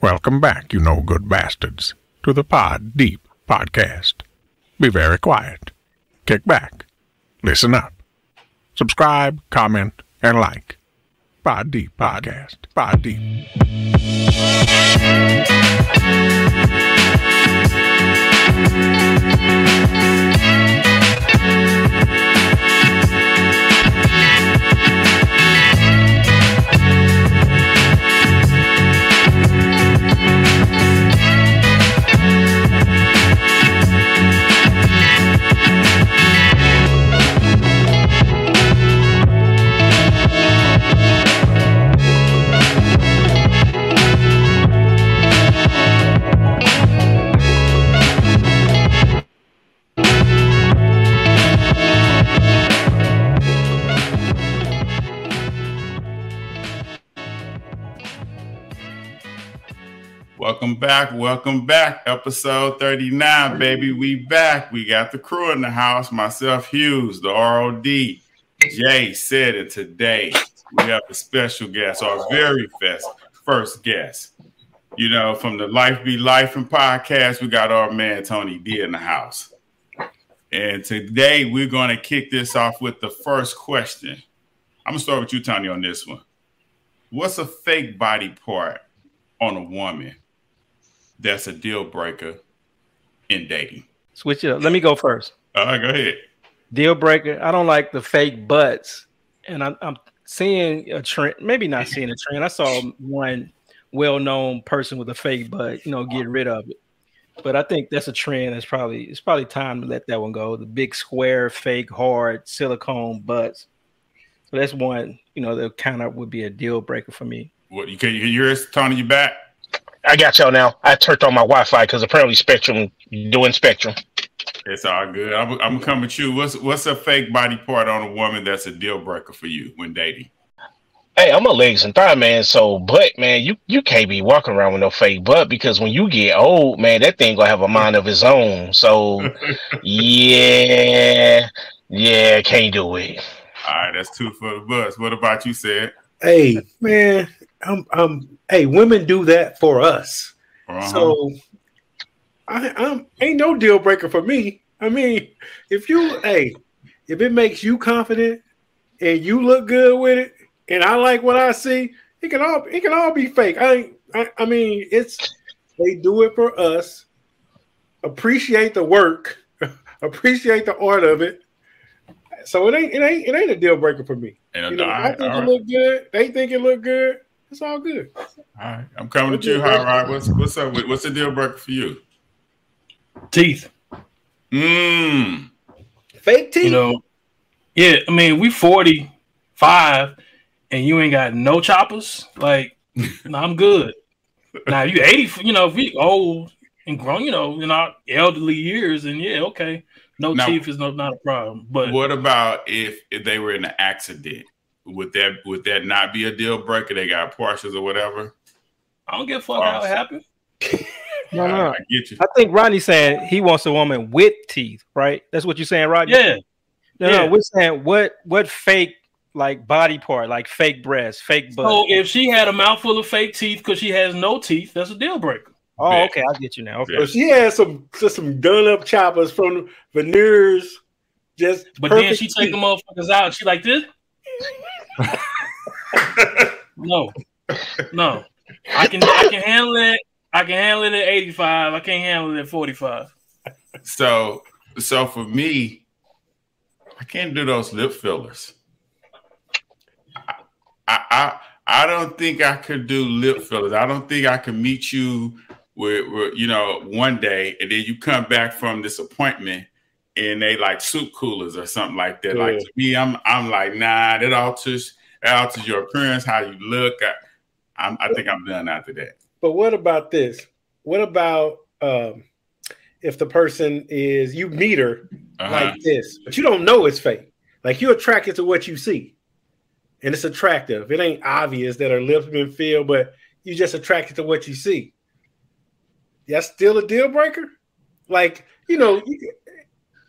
Welcome back, you no good bastards, to the Pod Deep Podcast. Be very quiet. Kick back. Listen up. Subscribe, comment, and like. Pod Deep Podcast. Pod Deep. Welcome back. Episode 39, baby. We back. We got the crew in the house. Myself, Hughes, the R.O.D. Jay said it today. We have a special guest, our very first guest. You know, from the Life Be Lifin Podcast, we got our man Tony D in the house. And today we're going to kick this off with the first question. I'm going to start with you, Tony, on this one. What's a fake body part on a woman that's a deal breaker in dating? Switch it up. Let me go first. All right, go ahead. Deal breaker. I don't like the fake butts. And I'm seeing a trend, maybe not seeing a trend. I saw one well-known person with a fake butt, you know, get rid of it. But I think that's a trend. It's probably time to let that one go. The big square, fake, hard, silicone butts. So that's one, you know, that kind of would be a deal breaker for me. What, can you hear us, Tony? You back? I got y'all now. I turned on my Wi-Fi because apparently Spectrum doing Spectrum. It's all good. I'm coming with you. What's a fake body part on a woman that's a deal breaker for you when dating? Hey, I'm a legs and thigh man, so butt man, you can't be walking around with no fake butt because when you get old, man, that thing gonna have a mind of its own. So yeah, can't do it. All right, that's two for the bus. What about you, Sid? Hey man. Hey, women do that for us. Uh-huh. So I'm ain't no deal breaker for me. I mean, if it makes you confident and you look good with it, and I like what I see, it can all be fake. I mean, they do it for us. Appreciate the work, appreciate the art of it. So it ain't a deal breaker for me. They think it look good. It's all good. All right. I'm coming to you, Hyrod. What's up? What's the deal breaker for you? Teeth. Fake teeth? You know, yeah, I mean, we 45 and you ain't got no choppers. Like, no, I'm good. Now, if you 80, you know, if we old and grown, you know, in our elderly years, and yeah, okay. No teeth is not a problem. But what about if they were in an accident? Would that not be a deal breaker? They got partials or whatever. I don't give a fuck how it happened. No. I get you. I think Rodney's saying he wants a woman with teeth, right? That's what you're saying, Rodney? Yeah. No, we're saying what fake like body part, like fake breasts, fake butt. So if she had a mouthful of fake teeth because she has no teeth, that's a deal breaker. Oh, yeah. Okay, I get you now. Okay. So she had some done up choppers from veneers, but then she take the motherfuckers out. And she like this. No. I can handle it. I can handle it at 85. I can't handle it at 45. So for me, I can't do those lip fillers. I don't think I could do lip fillers. I don't think I could meet you where you know one day and then you come back from this appointment and they like soup coolers or something like that. Yeah. Like to me, I'm like, nah, that alters your appearance, how you look. I think I'm done after that. But what about this? What about if the person is, you meet her like this, but you don't know it's fake. Like you're attracted to what you see and it's attractive. It ain't obvious that her lips been filled, but you just attracted to what you see. That's still a deal breaker? Like, you know,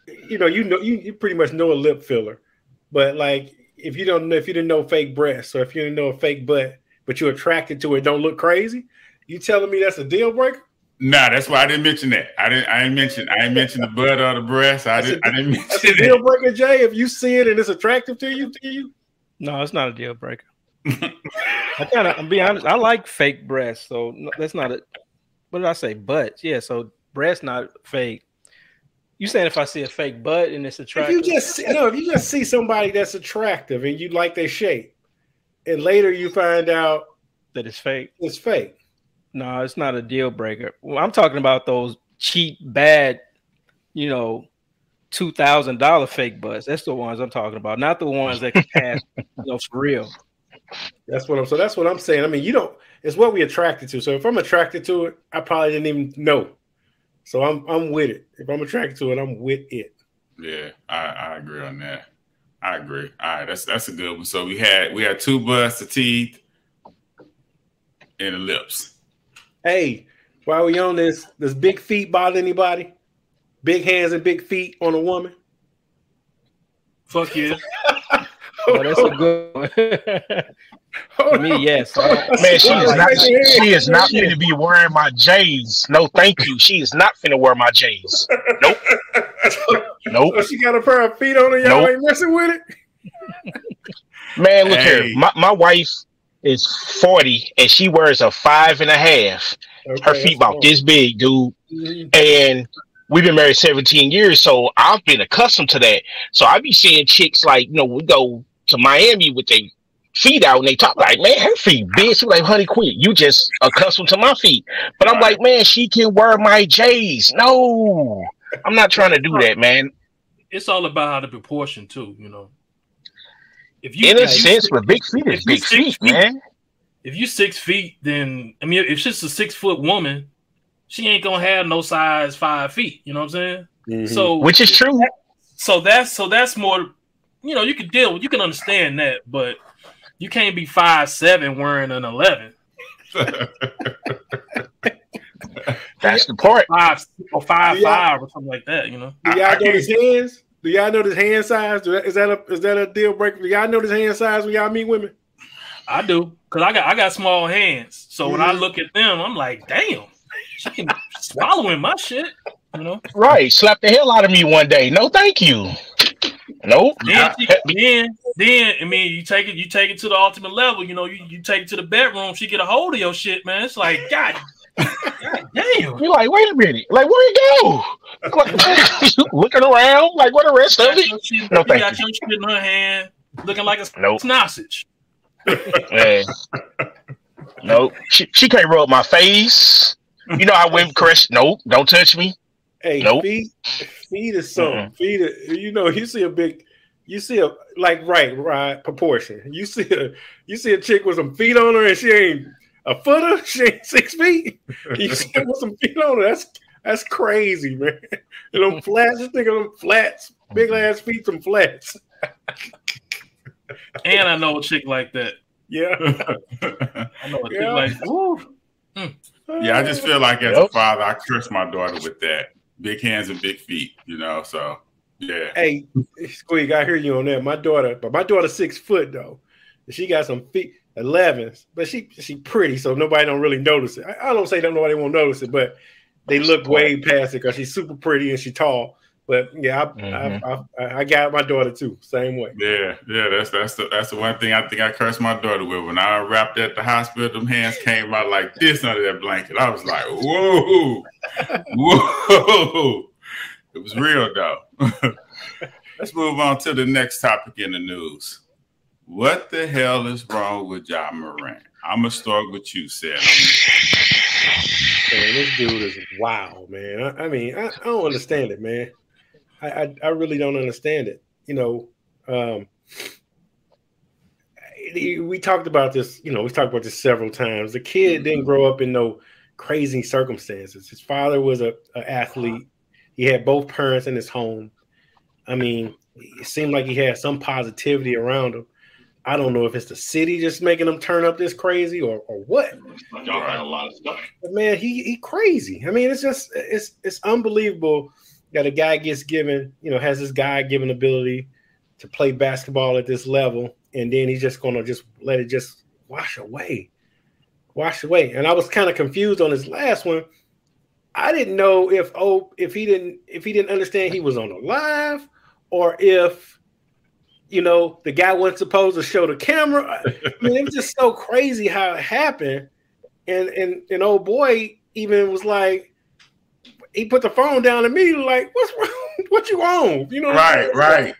you pretty much know a lip filler, but like if you didn't know fake breasts or if you didn't know a fake butt, but you're attracted to it, don't look crazy. You telling me that's a deal breaker? Nah, that's why I didn't mention that. I didn't mention the butt or the breast. I didn't mention it. Deal breaker, Jay. If you see it and it's attractive to you, No, it's not a deal breaker. I'm being honest. I like fake breasts, so that's not a. What did I say? Butt. Yeah, so breasts not fake. You saying if I see a fake butt and it's attractive? If you just see somebody that's attractive and you like their shape, and later you find out that it's fake. It's fake. No, it's not a deal breaker. Well, I'm talking about those cheap, bad, $2,000 fake butts. That's the ones I'm talking about, not the ones that can pass, for real. That's what I'm saying. I mean, it's what we attracted to. So if I'm attracted to it, I probably didn't even know. So I'm with it. If I'm attracted to it, I'm with it. Yeah, I agree on that. I agree. All right, that's a good one. So we had two butts, the teeth, and the lips. Hey, while we on this, does big feet bother anybody? Big hands and big feet on a woman? Fuck yeah. Oh, that's a good one. To me, yes. Man, she is not finna be wearing my J's. No, thank you. She is not finna wear my J's. Nope. Nope. So she got a pair of feet on her. Y'all ain't messing with it? Man, look here. My wife is 40 and she wears a 5.5. Okay, her feet about this big, dude. And we've been married 17 years, so I've been accustomed to that. So I be seeing chicks like, we go to Miami with their feet out and they talk like, man, her feet big. She's like, honey, quit. You just accustomed to my feet. But I'm like, man, she can wear my J's. No, I'm not trying to do that, man. It's all about how to proportion too, If you, in a sense, but big feet is big feet, man. If you 6 feet, then if she's a 6 foot woman, she ain't gonna have no size 5 feet. You know what I'm saying? Mm-hmm. So, which is true. So that's more. You can deal with. You can understand that, but you can't be 5'7" wearing an 11. That's the part. 5'5" or something like that. Do y'all know his hands? Do y'all know this hand size? Is that a deal breaker? Do y'all know this hand size when y'all meet women? I do, because I got small hands. So when I look at them, I'm like, damn, she can swallowing my shit. Right. Slap the hell out of me one day. No, thank you. Nope. Then you take it to the ultimate level, you take it to the bedroom, she get a hold of your shit, man. It's like, God damn. You're like, wait a minute. Like, where it go? Looking around, like, what the rest of it? She got your shit in her hand, looking like a sausage. Nope. She can't rub my face. I wouldn't caress. Nope. Don't touch me. Hey, nope. Feet is something. Mm-hmm. Feet is, you see a proportion. You see a chick with some feet on her and she ain't a footer, she ain't 6 feet. You see her with some feet on her. That's crazy, man. And them flats, just think of them flats, big ass feet, some flats. And I know a chick like that. Yeah. I know a chick like that. Mm. Yeah, I just feel like as a father, I curse my daughter with that. Big hands and big feet, so yeah. Hey, Squeak, I hear you on that. My daughter's 6 foot though. She got some feet 11s, but she pretty, so nobody don't really notice it. I don't say that nobody won't notice it, but they look way past it because she's super pretty and she's tall. But yeah, I got my daughter too, same way. Yeah, that's the one thing I think I cursed my daughter with. When I wrapped at the hospital, them hands came out like this under that blanket. I was like, whoa, it was real though. Let's move on to the next topic in the news. What the hell is wrong with Ja Morant? I'm gonna start with you, Sam. Man, this dude is wild, man. I don't understand it, man. I really don't understand it. We talked about this. We talked about this several times. The kid didn't grow up in no crazy circumstances. His father was an athlete. He had both parents in his home. It seemed like he had some positivity around him. I don't know if it's the city just making him turn up this crazy or what. Y'all had a lot of stuff. But man, he crazy. It's unbelievable that a guy gets given, has this God-given ability to play basketball at this level, and then he's just going to let it just wash away. washed away. And I was kind of confused on his last one. I didn't know if he didn't understand he was on a live, or if, you know, the guy wasn't supposed to show the camera. I mean, it was just so crazy how it happened. And old boy even was like, he put the phone down immediately, like, "What's wrong? What you on?" You know, right.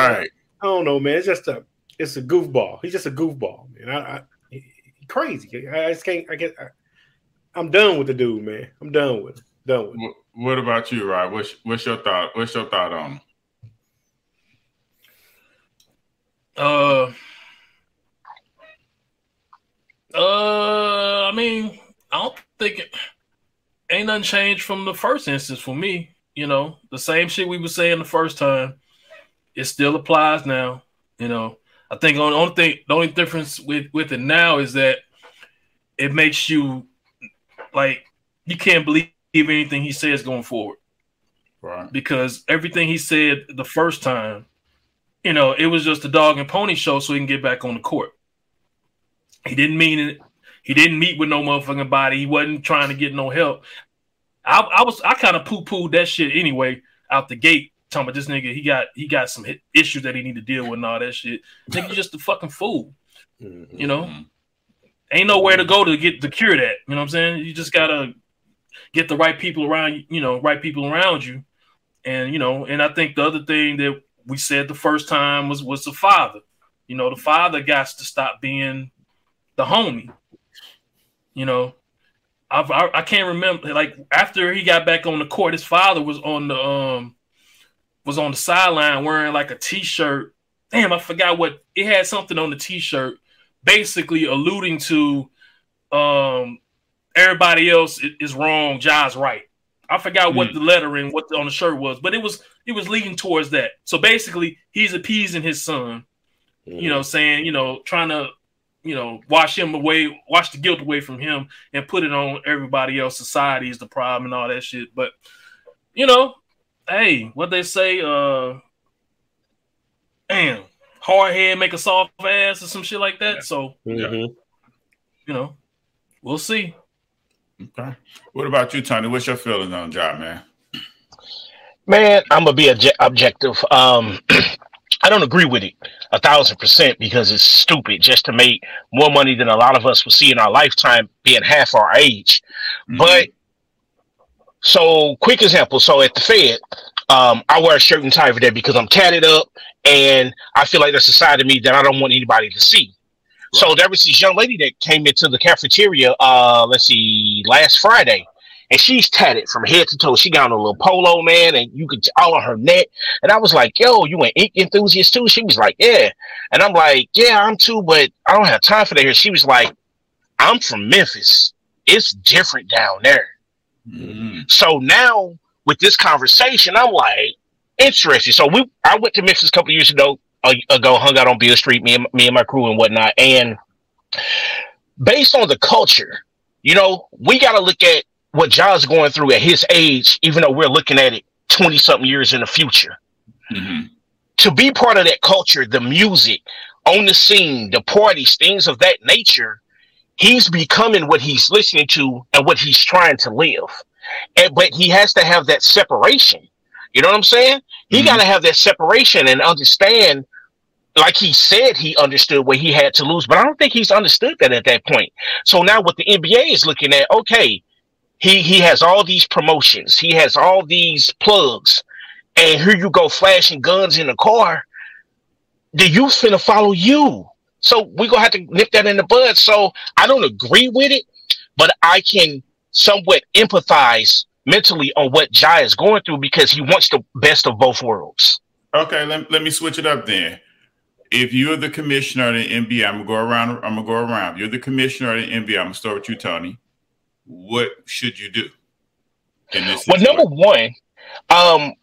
I don't know, man. It's just a goofball. He's just a goofball, man. He crazy. I just can't. I'm done with the dude, man. I'm done with him. What about you, Rod? What's your thought? What's your thought on him? I mean, I don't think it ain't nothing changed from the first instance for me. You know, the same shit we were saying the first time, it still applies now. You know, I think the only difference with it now is that it makes you, like, you can't believe anything he says going forward. Right. Because everything he said the first time, you know, it was just a dog and pony show so he can get back on the court. He didn't mean it. He didn't meet with no motherfucking body. He wasn't trying to get no help. I kind of poo-pooed that shit anyway out the gate. Talking about this nigga, he got some issues that he need to deal with and all that shit. Nigga, you just a fucking fool. Mm-hmm. You know? Ain't nowhere to go to get to cure that. You know what I'm saying? You just gotta get the right people around you, And, you know, and I think the other thing that we said the first time was the father. You know, the father got to stop being the homie. You know, I can't remember, like, after he got back on the court, his father was on the sideline wearing like a t-shirt. Damn, I forgot what it had, something on the t-shirt, basically alluding to everybody else is wrong, Ja's right. I forgot what the lettering, on the shirt was, but it was leading towards that. So basically, he's appeasing his son, you know, saying, you know, trying to, you know, wash the guilt away from him and put it on everybody else. Society is the problem and all that shit. But, you know, hey, what they say, damn, hard head make a soft ass or some shit like that. So, you know, we'll see. Okay. What about you, Tony? What's your feelings on Ja, man? Man, I'm going to be objective. I don't agree with it 1,000% because it's stupid just to make more money than a lot of us will see in our lifetime being half our age. Mm-hmm. But so, quick example. So at the Fed, I wear a shirt and tie every day because I'm tatted up and I feel like that's a side of me that I don't want anybody to see. Right. So there was this young lady that came into the cafeteria, last Friday, and she's tatted from head to toe. She got on a little polo, man, and you could all on her neck. And I was like, yo, you an ink enthusiast too? She was like, yeah. And I'm like, yeah, I'm too, but I don't have time for that here. She was like, I'm from Memphis. It's different down there. Mm-hmm. So now with this conversation, I'm like, interesting. So I went to Memphis a couple of years ago, hung out on Beale Street, me and my crew and whatnot. And based on the culture, you know, we got to look at what Ja's going through at his age, even though we're looking at it 20 something years in the future. Mm-hmm. To be part of that culture, the music on the scene, the parties, things of that nature. He's becoming what he's listening to and what he's trying to live. But he has to have that separation. You know what I'm saying? He got to have that separation and understand, like he said, he understood what he had to lose, but I don't think he's understood that at that point. So now what the NBA is looking at, okay, he has all these promotions. He has all these plugs. And here you go flashing guns in the car. The youth's finna follow you. So we're going to have to nip that in the bud. So I don't agree with it, but I can somewhat empathize mentally on what Ja is going through because he wants the best of both worlds. Okay, let me switch it up then. If you're the commissioner of the NBA, I'm going to go around. If you're the commissioner of the NBA, I'm going to start with you, Tony. What should you do in this situation? Well, number one,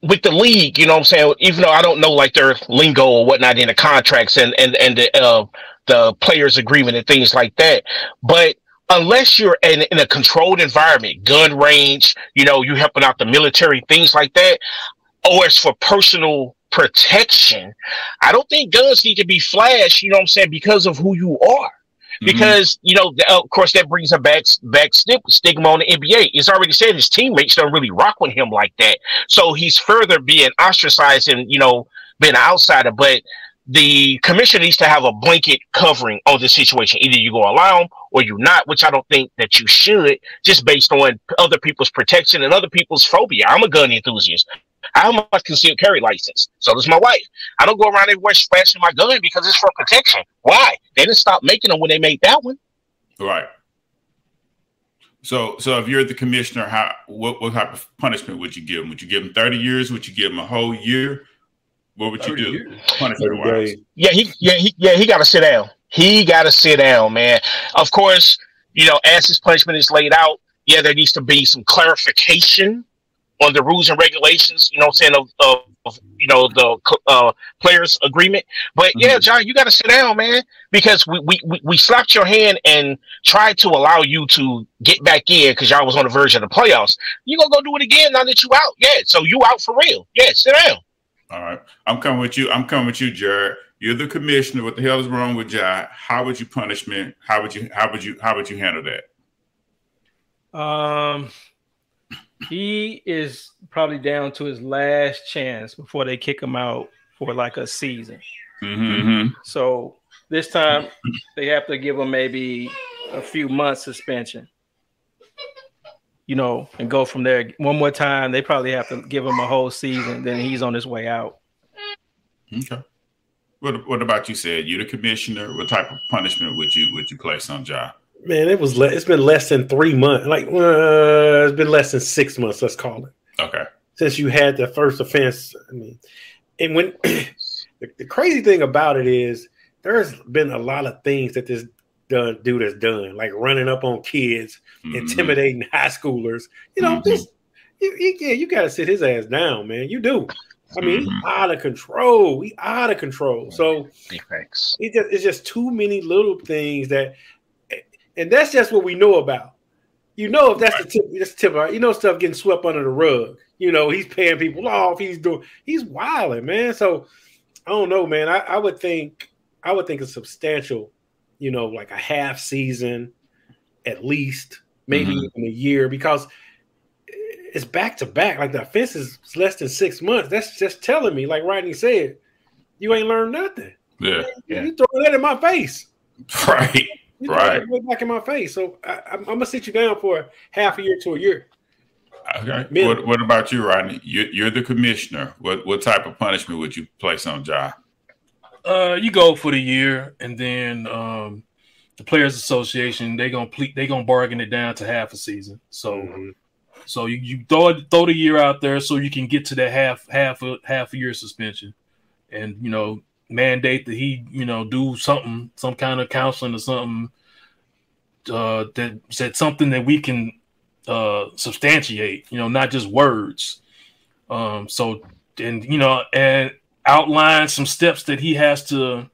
with the league, you know what I'm saying? Even though I don't know like their lingo or whatnot in the contracts and the players' agreement and things like that. But unless you're in a controlled environment, gun range, you know, you helping out the military, things like that, or it's for personal protection, I don't think guns need to be flashed, you know what I'm saying, because of who you are. because, you know, of course, that brings a back stigma on the NBA. It's already said his teammates don't really rock with him like that. So he's further being ostracized and, you know, being an outsider. But the commissioner needs to have a blanket covering on this situation. Either you go allow him or you not, which I don't think that you should, just based on other people's protection and other people's phobia. I'm a gun enthusiast. I have my concealed carry license. So does my wife. I don't go around everywhere flashing my gun because it's for protection. Why? They didn't stop making them when they made that one. Right. So if you're the commissioner, how what type of punishment would you give him? Would you give him 30 years? Would you give him a whole year? What would you do? Punishment-wise. He got to sit down. He got to sit down, man. Of course, you know, as his punishment is laid out, yeah, there needs to be some clarification on the rules and regulations, you know what I'm saying, of you know, the players' agreement. But, yeah, John, you got to sit down, man, because we slapped your hand and tried to allow you to get back in because y'all was on the verge of the playoffs. You're going to go do it again now that you out. Yeah, so you out for real. Yeah, sit down. All right. I'm coming with you, Jared. You're the commissioner. What the hell is wrong with Ja? How would you punish me? How would you handle that? He is probably down to his last chance before they kick him out for like a season. Mm-hmm. So this time they have to give him maybe a few months suspension, you know, and go from there. One more time, they probably have to give him a whole season. Then he's on his way out. Okay. What about you, Sid? You the commissioner. What type of punishment would you place on Ja? Man, it's been less than 3 months. Like, it's been less than 6 months, let's call it. Okay. Since you had the first offense. I mean, and when the crazy thing about it is there's been a lot of things that this dude has done, like running up on kids, intimidating high schoolers. You know, just you got to sit his ass down, man. You do. I mean, he's out of control. We out of control. So it's just too many little things that. And that's just what we know about. You know, if that's the tip, you know, stuff getting swept under the rug. You know, he's paying people off. He's wilding, man. So I don't know, man. I would think a substantial, you know, like a half season, at least, maybe even a year, because it's back to back. Like the offense is less than 6 months. That's just telling me, like Rodney said, you ain't learned nothing. Yeah, you throwing that in my face, right? Right, back in my face. So I'm gonna sit you down for half a year to a year. Okay. What about you, Rodney? You're the commissioner. What type of punishment would you place on Ja? You go for the year, and then the Players Association they gonna bargain it down to half a season. So so you throw the year out there so you can get to that half a year suspension, and you know. Mandate that he, you know, do something, some kind of counseling or something that said something that we can substantiate, you know, not just words. So, and you know, and outline some steps that he has to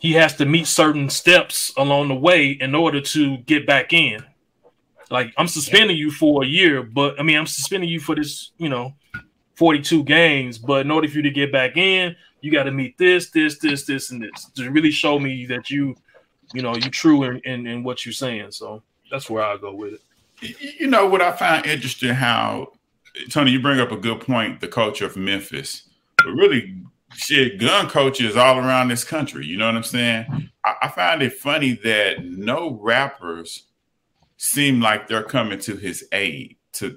meet certain steps along the way in order to get back in. Like I'm suspending you for a year, but I mean I'm suspending you for this, you know, 42 games, but in order for you to get back in. You got to meet this, and this to really show me that you true in what you're saying. So that's where I go with it. You know what I find interesting? How Tony, you bring up a good point. The culture of Memphis, but really, shit, gun coaches all around this country. You know what I'm saying? I find it funny that no rappers seem like they're coming to his aid to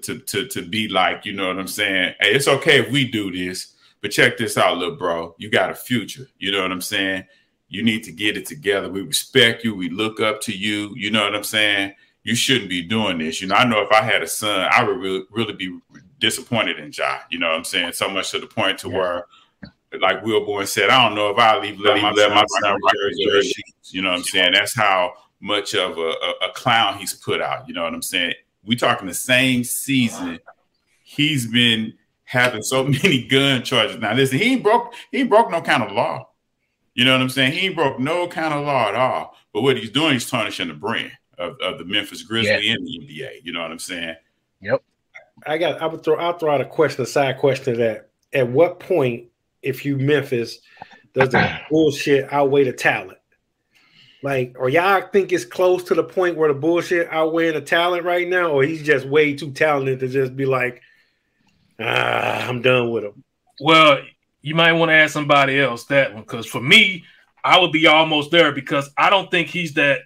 be like, you know what I'm saying? Hey, it's okay if we do this. But check this out, little bro. You got a future. You know what I'm saying? You need to get it together. We respect you. We look up to you. You know what I'm saying? You shouldn't be doing this. You know, I know if I had a son, I would really be disappointed in Ja. You know what I'm saying? So much to the point to where, like Wilborn said, I don't know if I let my son rock his jersey. You know what I'm saying? That's how much of a clown he's put out. You know what I'm saying? We talking the same season. He's been having so many gun charges. Now, listen, he ain't broke no kind of law. You know what I'm saying? He ain't broke no kind of law at all. But what he's doing, he's tarnishing the brand of the Memphis Grizzlies and the NBA. You know what I'm saying? Yep. I'll throw out a question, a side question to that. At what point, if you Memphis, does the bullshit outweigh the talent? Like, or y'all think it's close to the point where the bullshit outweighs the talent right now, or he's just way too talented to just be like, I'm done with him? Well, you might want to ask somebody else that one, because for me, I would be almost there, because I don't think he's that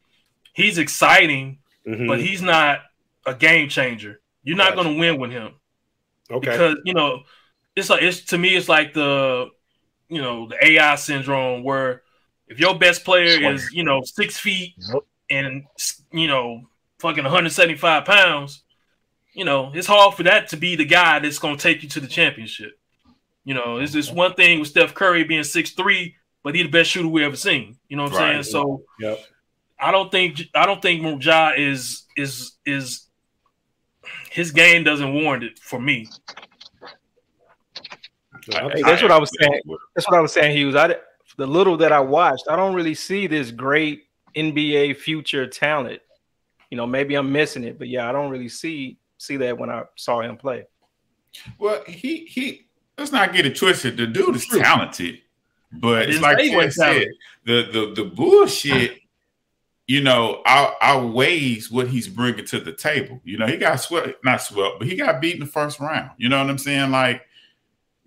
– he's exciting, mm-hmm. but he's not a game changer. You're not going to win with him. Okay. Because, you know, it's like, it's, to me, it's like the, you know, the AI syndrome, where if your best player is, you know, 6 feet and, you know, fucking 175 pounds, you know, it's hard for that to be the guy that's going to take you to the championship. You know, it's this one thing with Steph Curry being 6'3", but he's the best shooter we ever seen. You know what I'm saying? So I don't think Ja is his game doesn't warrant it for me. Hey, that's what I was saying. That's what I was saying, Hughes. The little that I watched, I don't really see this great NBA future talent. You know, maybe I'm missing it, but yeah, I don't really see that when I saw him play. Well, he let's not get it twisted. The dude is talented, but it's like Quinn said, the bullshit, you know, outweighs what he's bringing to the table. You know, he got but he got beat in the first round. You know what I'm saying? Like,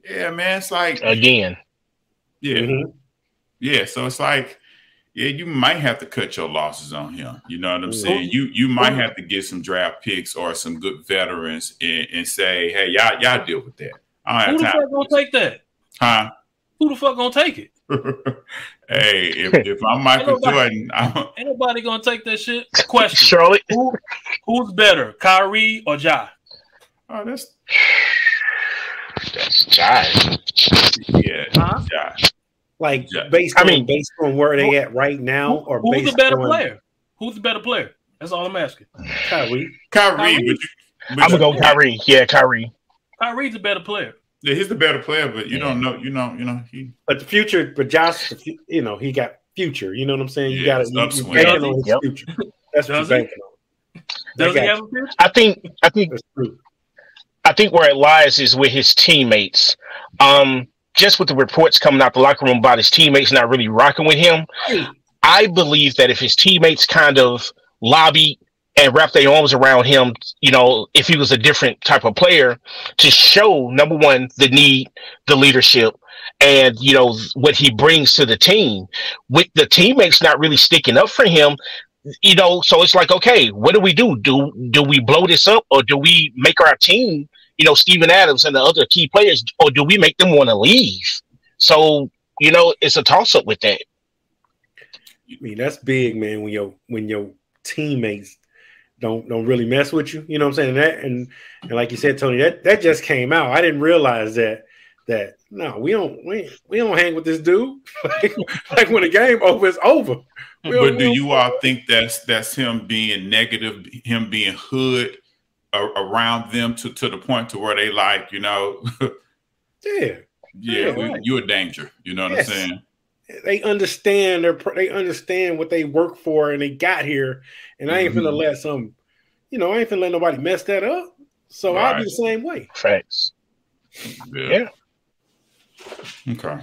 yeah, man, it's like again, yeah. Mm-hmm. Yeah, so it's like, yeah, you might have to cut your losses on him. You know what I'm saying? You might have to get some draft picks or some good veterans and say, hey, y'all deal with that. I don't have time. Who the fuck gonna take that? Huh? Who the fuck gonna take it? Hey, if I'm Michael Jordan, ain't nobody gonna take that shit. Question, Shirley, who's better, Kyrie or Ja? Oh, that's Ja. Yeah, huh? Ja. Like, based on where they at right now, or who's the better player? Who's the better player? That's all I'm asking. Kyrie. But I'm gonna go Kyrie. Yeah, Kyrie. Kyrie's a better player. Yeah, he's the better player, but you don't know. You know. But the future, but Josh, you know, he got future. You know what I'm saying? You got to banking on his future. That's what you're banking on. Does he have a future? I think. That's true. I think where it lies is with his teammates. Just with the reports coming out the locker room about his teammates not really rocking with him, I believe that if his teammates kind of lobbied and wrapped their arms around him, you know, if he was a different type of player, to show, number one, the need, the leadership, and, you know, what he brings to the team. With the teammates not really sticking up for him, you know, so it's like, okay, what do we do? Do we blow this up, or do we make our team, you know, Steven Adams and the other key players, or do we make them want to leave? So, you know, it's a toss-up with that. I mean, that's big, man, when your teammates don't really mess with you. You know what I'm saying? And like you said, Tony, that just came out. I didn't realize that no, we don't hang with this dude. like when the game over, it's over. But do you all think that's him being negative, him being hood around them to the point to where they like, you know, you're a danger. You know what I'm saying? They understand they understand what they work for and they got here, and I ain't finna let some, you know, I ain't finna let nobody mess that up. So right. I'll be the same way. Facts. Yeah. Okay.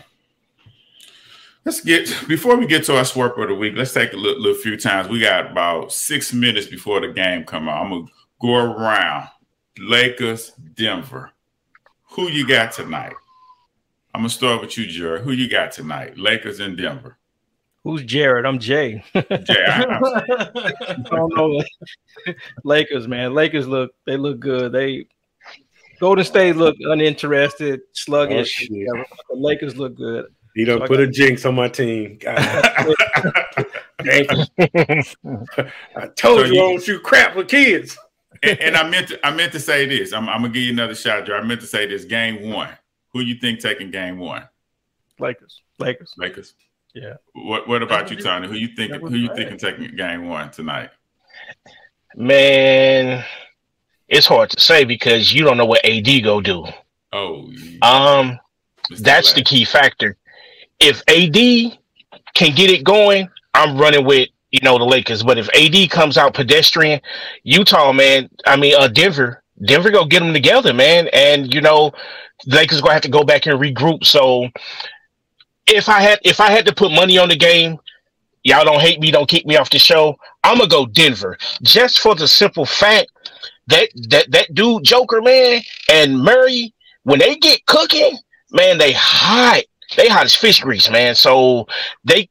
Before we get to our swerp of the week, let's take a little few times. We got about 6 minutes before the game come out. I'm gonna go around. Lakers, Denver. Who you got tonight? I'm going to start with you, Jared. Who you got tonight? Lakers and Denver. Who's Jared? I'm Jay. I don't know. Lakers, man. Lakers look good. Golden State look uninterested, sluggish. Oh, the Lakers look good. You don't put a jinx on my team. I told you I don't shoot crap with kids. And I meant to say this. I'm gonna give you another shot, Drew. I meant to say this. Game one. Who you think taking game one? Lakers. Yeah. What about you, Tony? Who you thinking taking game one tonight? Man, it's hard to say because you don't know what AD go do. Oh. That's the key factor. If AD can get it going, I'm running with, you know, the Lakers. But if AD comes out pedestrian, Denver go get them together, man. And, you know, Lakers gonna have to go back and regroup. So if I had to put money on the game, Y'all don't hate me, don't keep me off the show. I'm going to go Denver just for the simple fact that dude Joker, man, and Murray, when they get cooking, man, they hot. They hot as fish grease, man. So the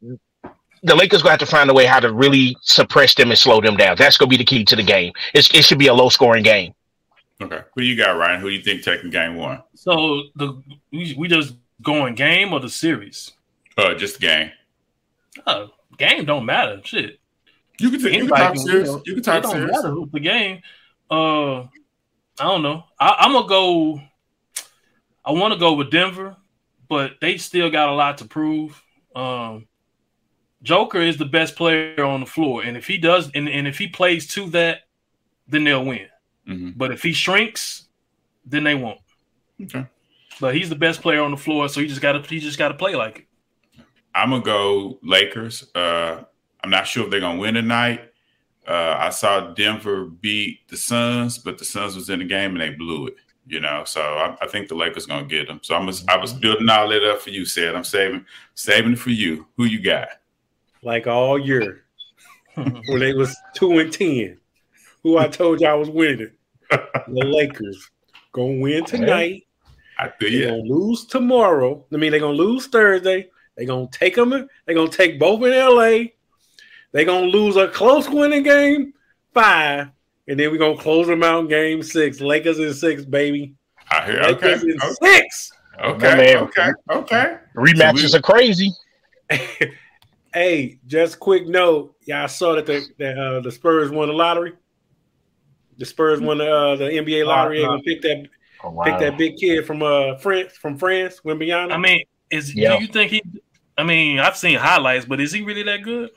Lakers going to have to find a way how to really suppress them and slow them down. That's going to be the key to the game. It should be a low-scoring game. Okay. Who you got, Ryan? Who do you think taking game one? So we just going game or the series? Just game. Oh, game don't matter. Shit. You can talk series. It don't matter who's the game. I don't know. I'm going to go – I want to go with Denver, but they still got a lot to prove. Joker is the best player on the floor, and if he does, and if he plays to that, then they'll win. Mm-hmm. But if he shrinks, then they won't. Okay. But he's the best player on the floor, so he just got to play like it. I'm gonna go Lakers. I'm not sure if they're gonna win tonight. I saw Denver beat the Suns, but the Suns was in the game and they blew it. You know, so I think the Lakers gonna get them. So I was building all that up for you, Seth. I'm saving it for you. Who you got? Like all year, when they was 2-10, who I told you I was winning. The Lakers gonna win tonight. I feel you. They're gonna lose tomorrow. I mean, they're gonna lose Thursday. They're gonna take them. They're gonna take both in LA. They're gonna lose a close winning game 5, and then we're gonna close them out in game 6. Lakers in 6, baby. I hear. Lakers in 6. Okay. Rematches are crazy. Hey, just quick note, y'all saw that the Spurs won the lottery. The Spurs won the NBA lottery and picked that big kid from France, Wembanyama. I mean, do you think he? I mean, I've seen highlights, but is he really that good?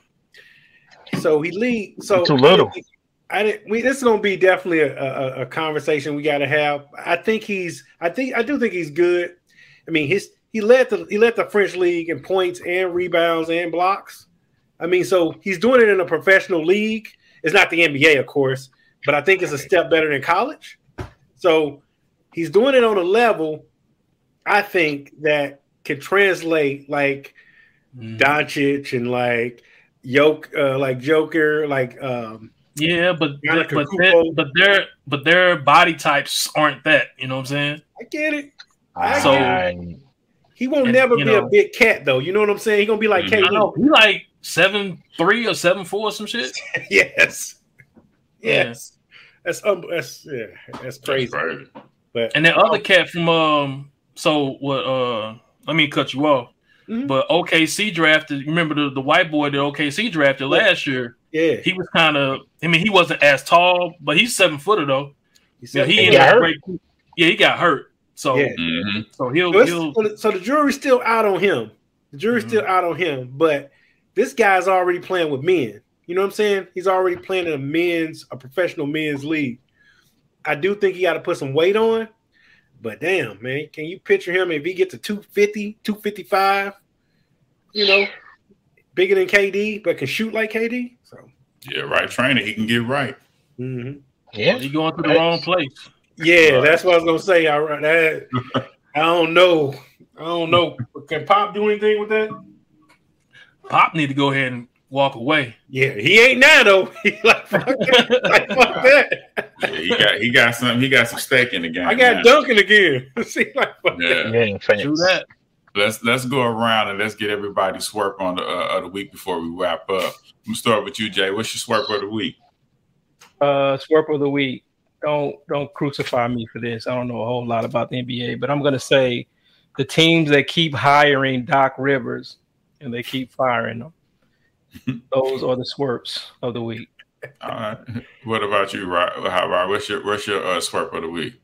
So he lead. So too little. This is gonna be definitely a conversation we got to have. I do think he's good. I mean, He led the French league in points and rebounds and blocks. I mean, so he's doing it in a professional league. It's not the NBA, of course, but I think it's a step better than college. So he's doing it on a level I think that can translate like Doncic and like Joker, like but their body types aren't that. You know what I'm saying? I get it. He won't never be a big cat, though. You know what I'm saying? He's going to be like KD. I know. He like 7'3" or 7'4" or some shit. Yes. That's crazy. But, and the other cat from let me cut you off. Mm-hmm. But OKC drafted. Remember the white boy that OKC drafted last year? Yeah. He was kind of. I mean, he wasn't as tall, but he's 7-footer though. He got hurt. So, the jury's still out on him. But this guy's already playing with men. You know what I'm saying? He's already playing in a professional men's league. I do think he got to put some weight on, but damn, man, can you picture him if he gets to 250, 255? You know, bigger than KD, but can shoot like KD. So yeah, right trainer, he can get right. Mm-hmm. Yeah, he's going to the wrong place. Yeah, that's what I was gonna say. I don't know. Can Pop do anything with that? Pop need to go ahead and walk away. Yeah, he ain't now though. He's like fuck that. Yeah, he got something. He got some stake in the game. I got Duncan again. See, like fuck that. Do that. Let's go around and let's get everybody swerp on the week before we wrap up. I'm gonna start with you, Jay. What's your swerp of the week? Swerp of the week. Don't crucify me for this. I don't know a whole lot about the NBA, but I'm going to say the teams that keep hiring Doc Rivers and they keep firing them, those are the swerps of the week. All right. What about you, Rob? What's your swerp of the week?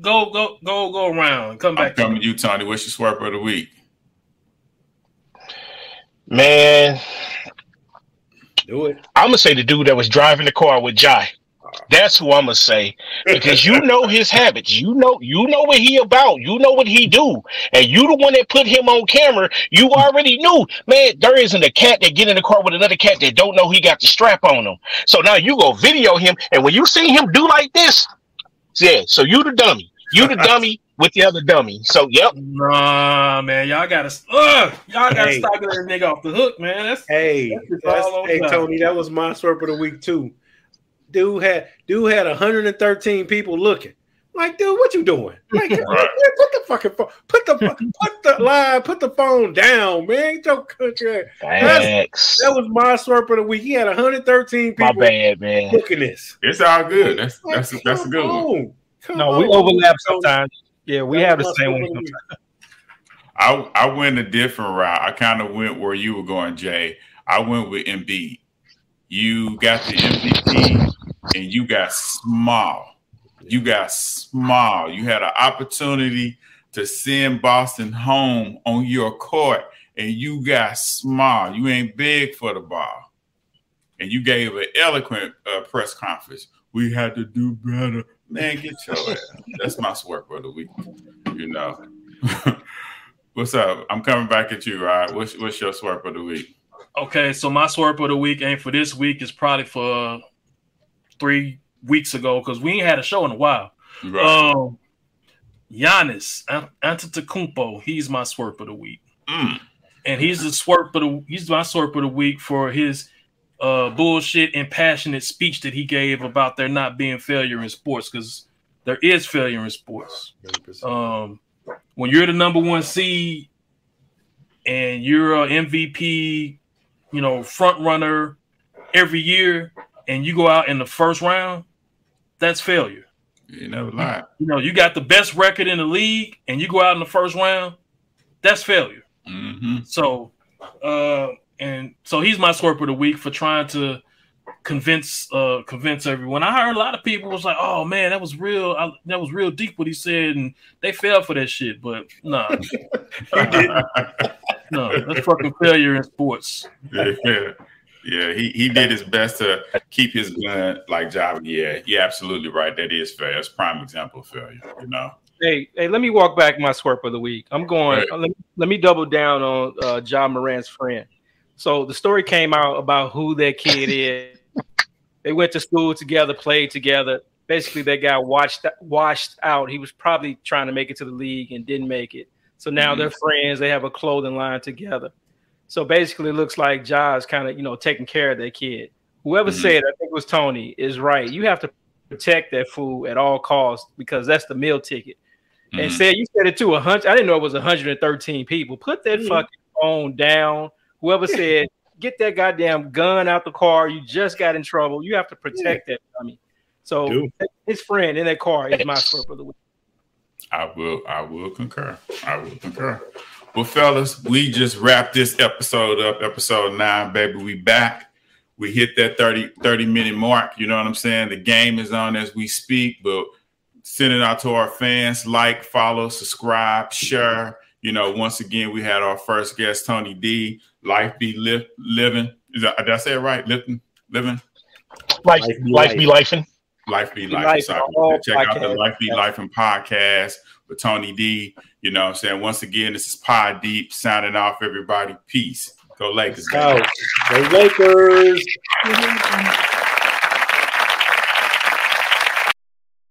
Go around. Come back. I'm coming to you, Tony. What's your swerp of the week? Man, do it. I'm gonna say the dude that was driving the car with Jai. That's who I'm gonna say, because you know his habits. You know what he about. You know what he do, and you the one that put him on camera. You already knew, man. There isn't a cat that get in the car with another cat that don't know he got the strap on him. So now you go video him, and when you see him do like this, so you the dummy. with the other dummy. So, yep. Nah, man, y'all gotta stop letting that nigga off the hook, man. That's Tony, that was my swerve of the week too. Dude had 113 people looking. Like, dude, what you doing? Like, right. Put the phone down, man. Get your country. That was my swerve of the week. He had 113 people looking this. It's all good. That's a good one. We overlap sometimes. Yeah, we have the same one sometimes. I went a different route. I kind of went where you were going, Jay. I went with Embiid. You got the MVP, and you got small. You had an opportunity to send Boston home on your court, and you got small. You ain't big for the ball. And you gave an eloquent press conference. We had to do better. Man, get your ass. That's my swerve of the week. You know. What's up? I'm coming back at you, Rod. What's your swerve of the week? Okay, so my swerve of the week ain't for this week. It's probably for 3 weeks ago because we ain't had a show in a while. Right. Giannis Antetokounmpo, he's my swerve of the week. Mm. And he's my swerve of the week for his bullshit and passionate speech that he gave about there not being failure in sports, because there is failure in sports. When you're the number one seed and you're an MVP, front runner every year, and you go out in the first round, that's failure. You never lie. You got the best record in the league and you go out in the first round, that's failure. Mm-hmm. So, so he's my swerve of the week for trying to convince everyone. I heard a lot of people was like, "Oh man, that was real. That was real deep what he said," and they fell for that shit. But nah, he didn't. No, that's fucking failure in sports. Yeah. He did his best to keep his gun like job. Yeah, you're absolutely right. That is failure. That's a prime example of failure. Hey, let me walk back my swerve of the week. I'm going. Hey. Let me double down on Ja Morant's friend. So the story came out about who that kid is. They went to school together, played together. Basically, that guy washed out. He was probably trying to make it to the league and didn't make it. So now they're friends. They have a clothing line together. So basically, it looks like Ja is kind of, taking care of that kid. Whoever said, I think it was Tony, is right. You have to protect that fool at all costs because that's the meal ticket. Mm-hmm. And you said it to 100. I didn't know it was 113 people. Put that fucking phone down. Whoever said, get that goddamn gun out the car. You just got in trouble. You have to protect that dummy. So his friend in that car is my swerve of the week. I will concur. Well, fellas, we just wrapped this episode up. Episode 9, baby. We back. We hit that 30-minute mark. You know what I'm saying? The game is on as we speak. But send it out to our fans. Like, follow, subscribe, share. Once again, we had our first guest, Tony D. Life Be Livin. Did I say it right? Living? Life Be Lifin. Life Be Lifin. Sorry. Check out the Life Be Lifin podcast with Tony D. You know what I'm saying? Once again, this is Pod Deep signing off, everybody. Peace. Go Lakers. Go Lakers.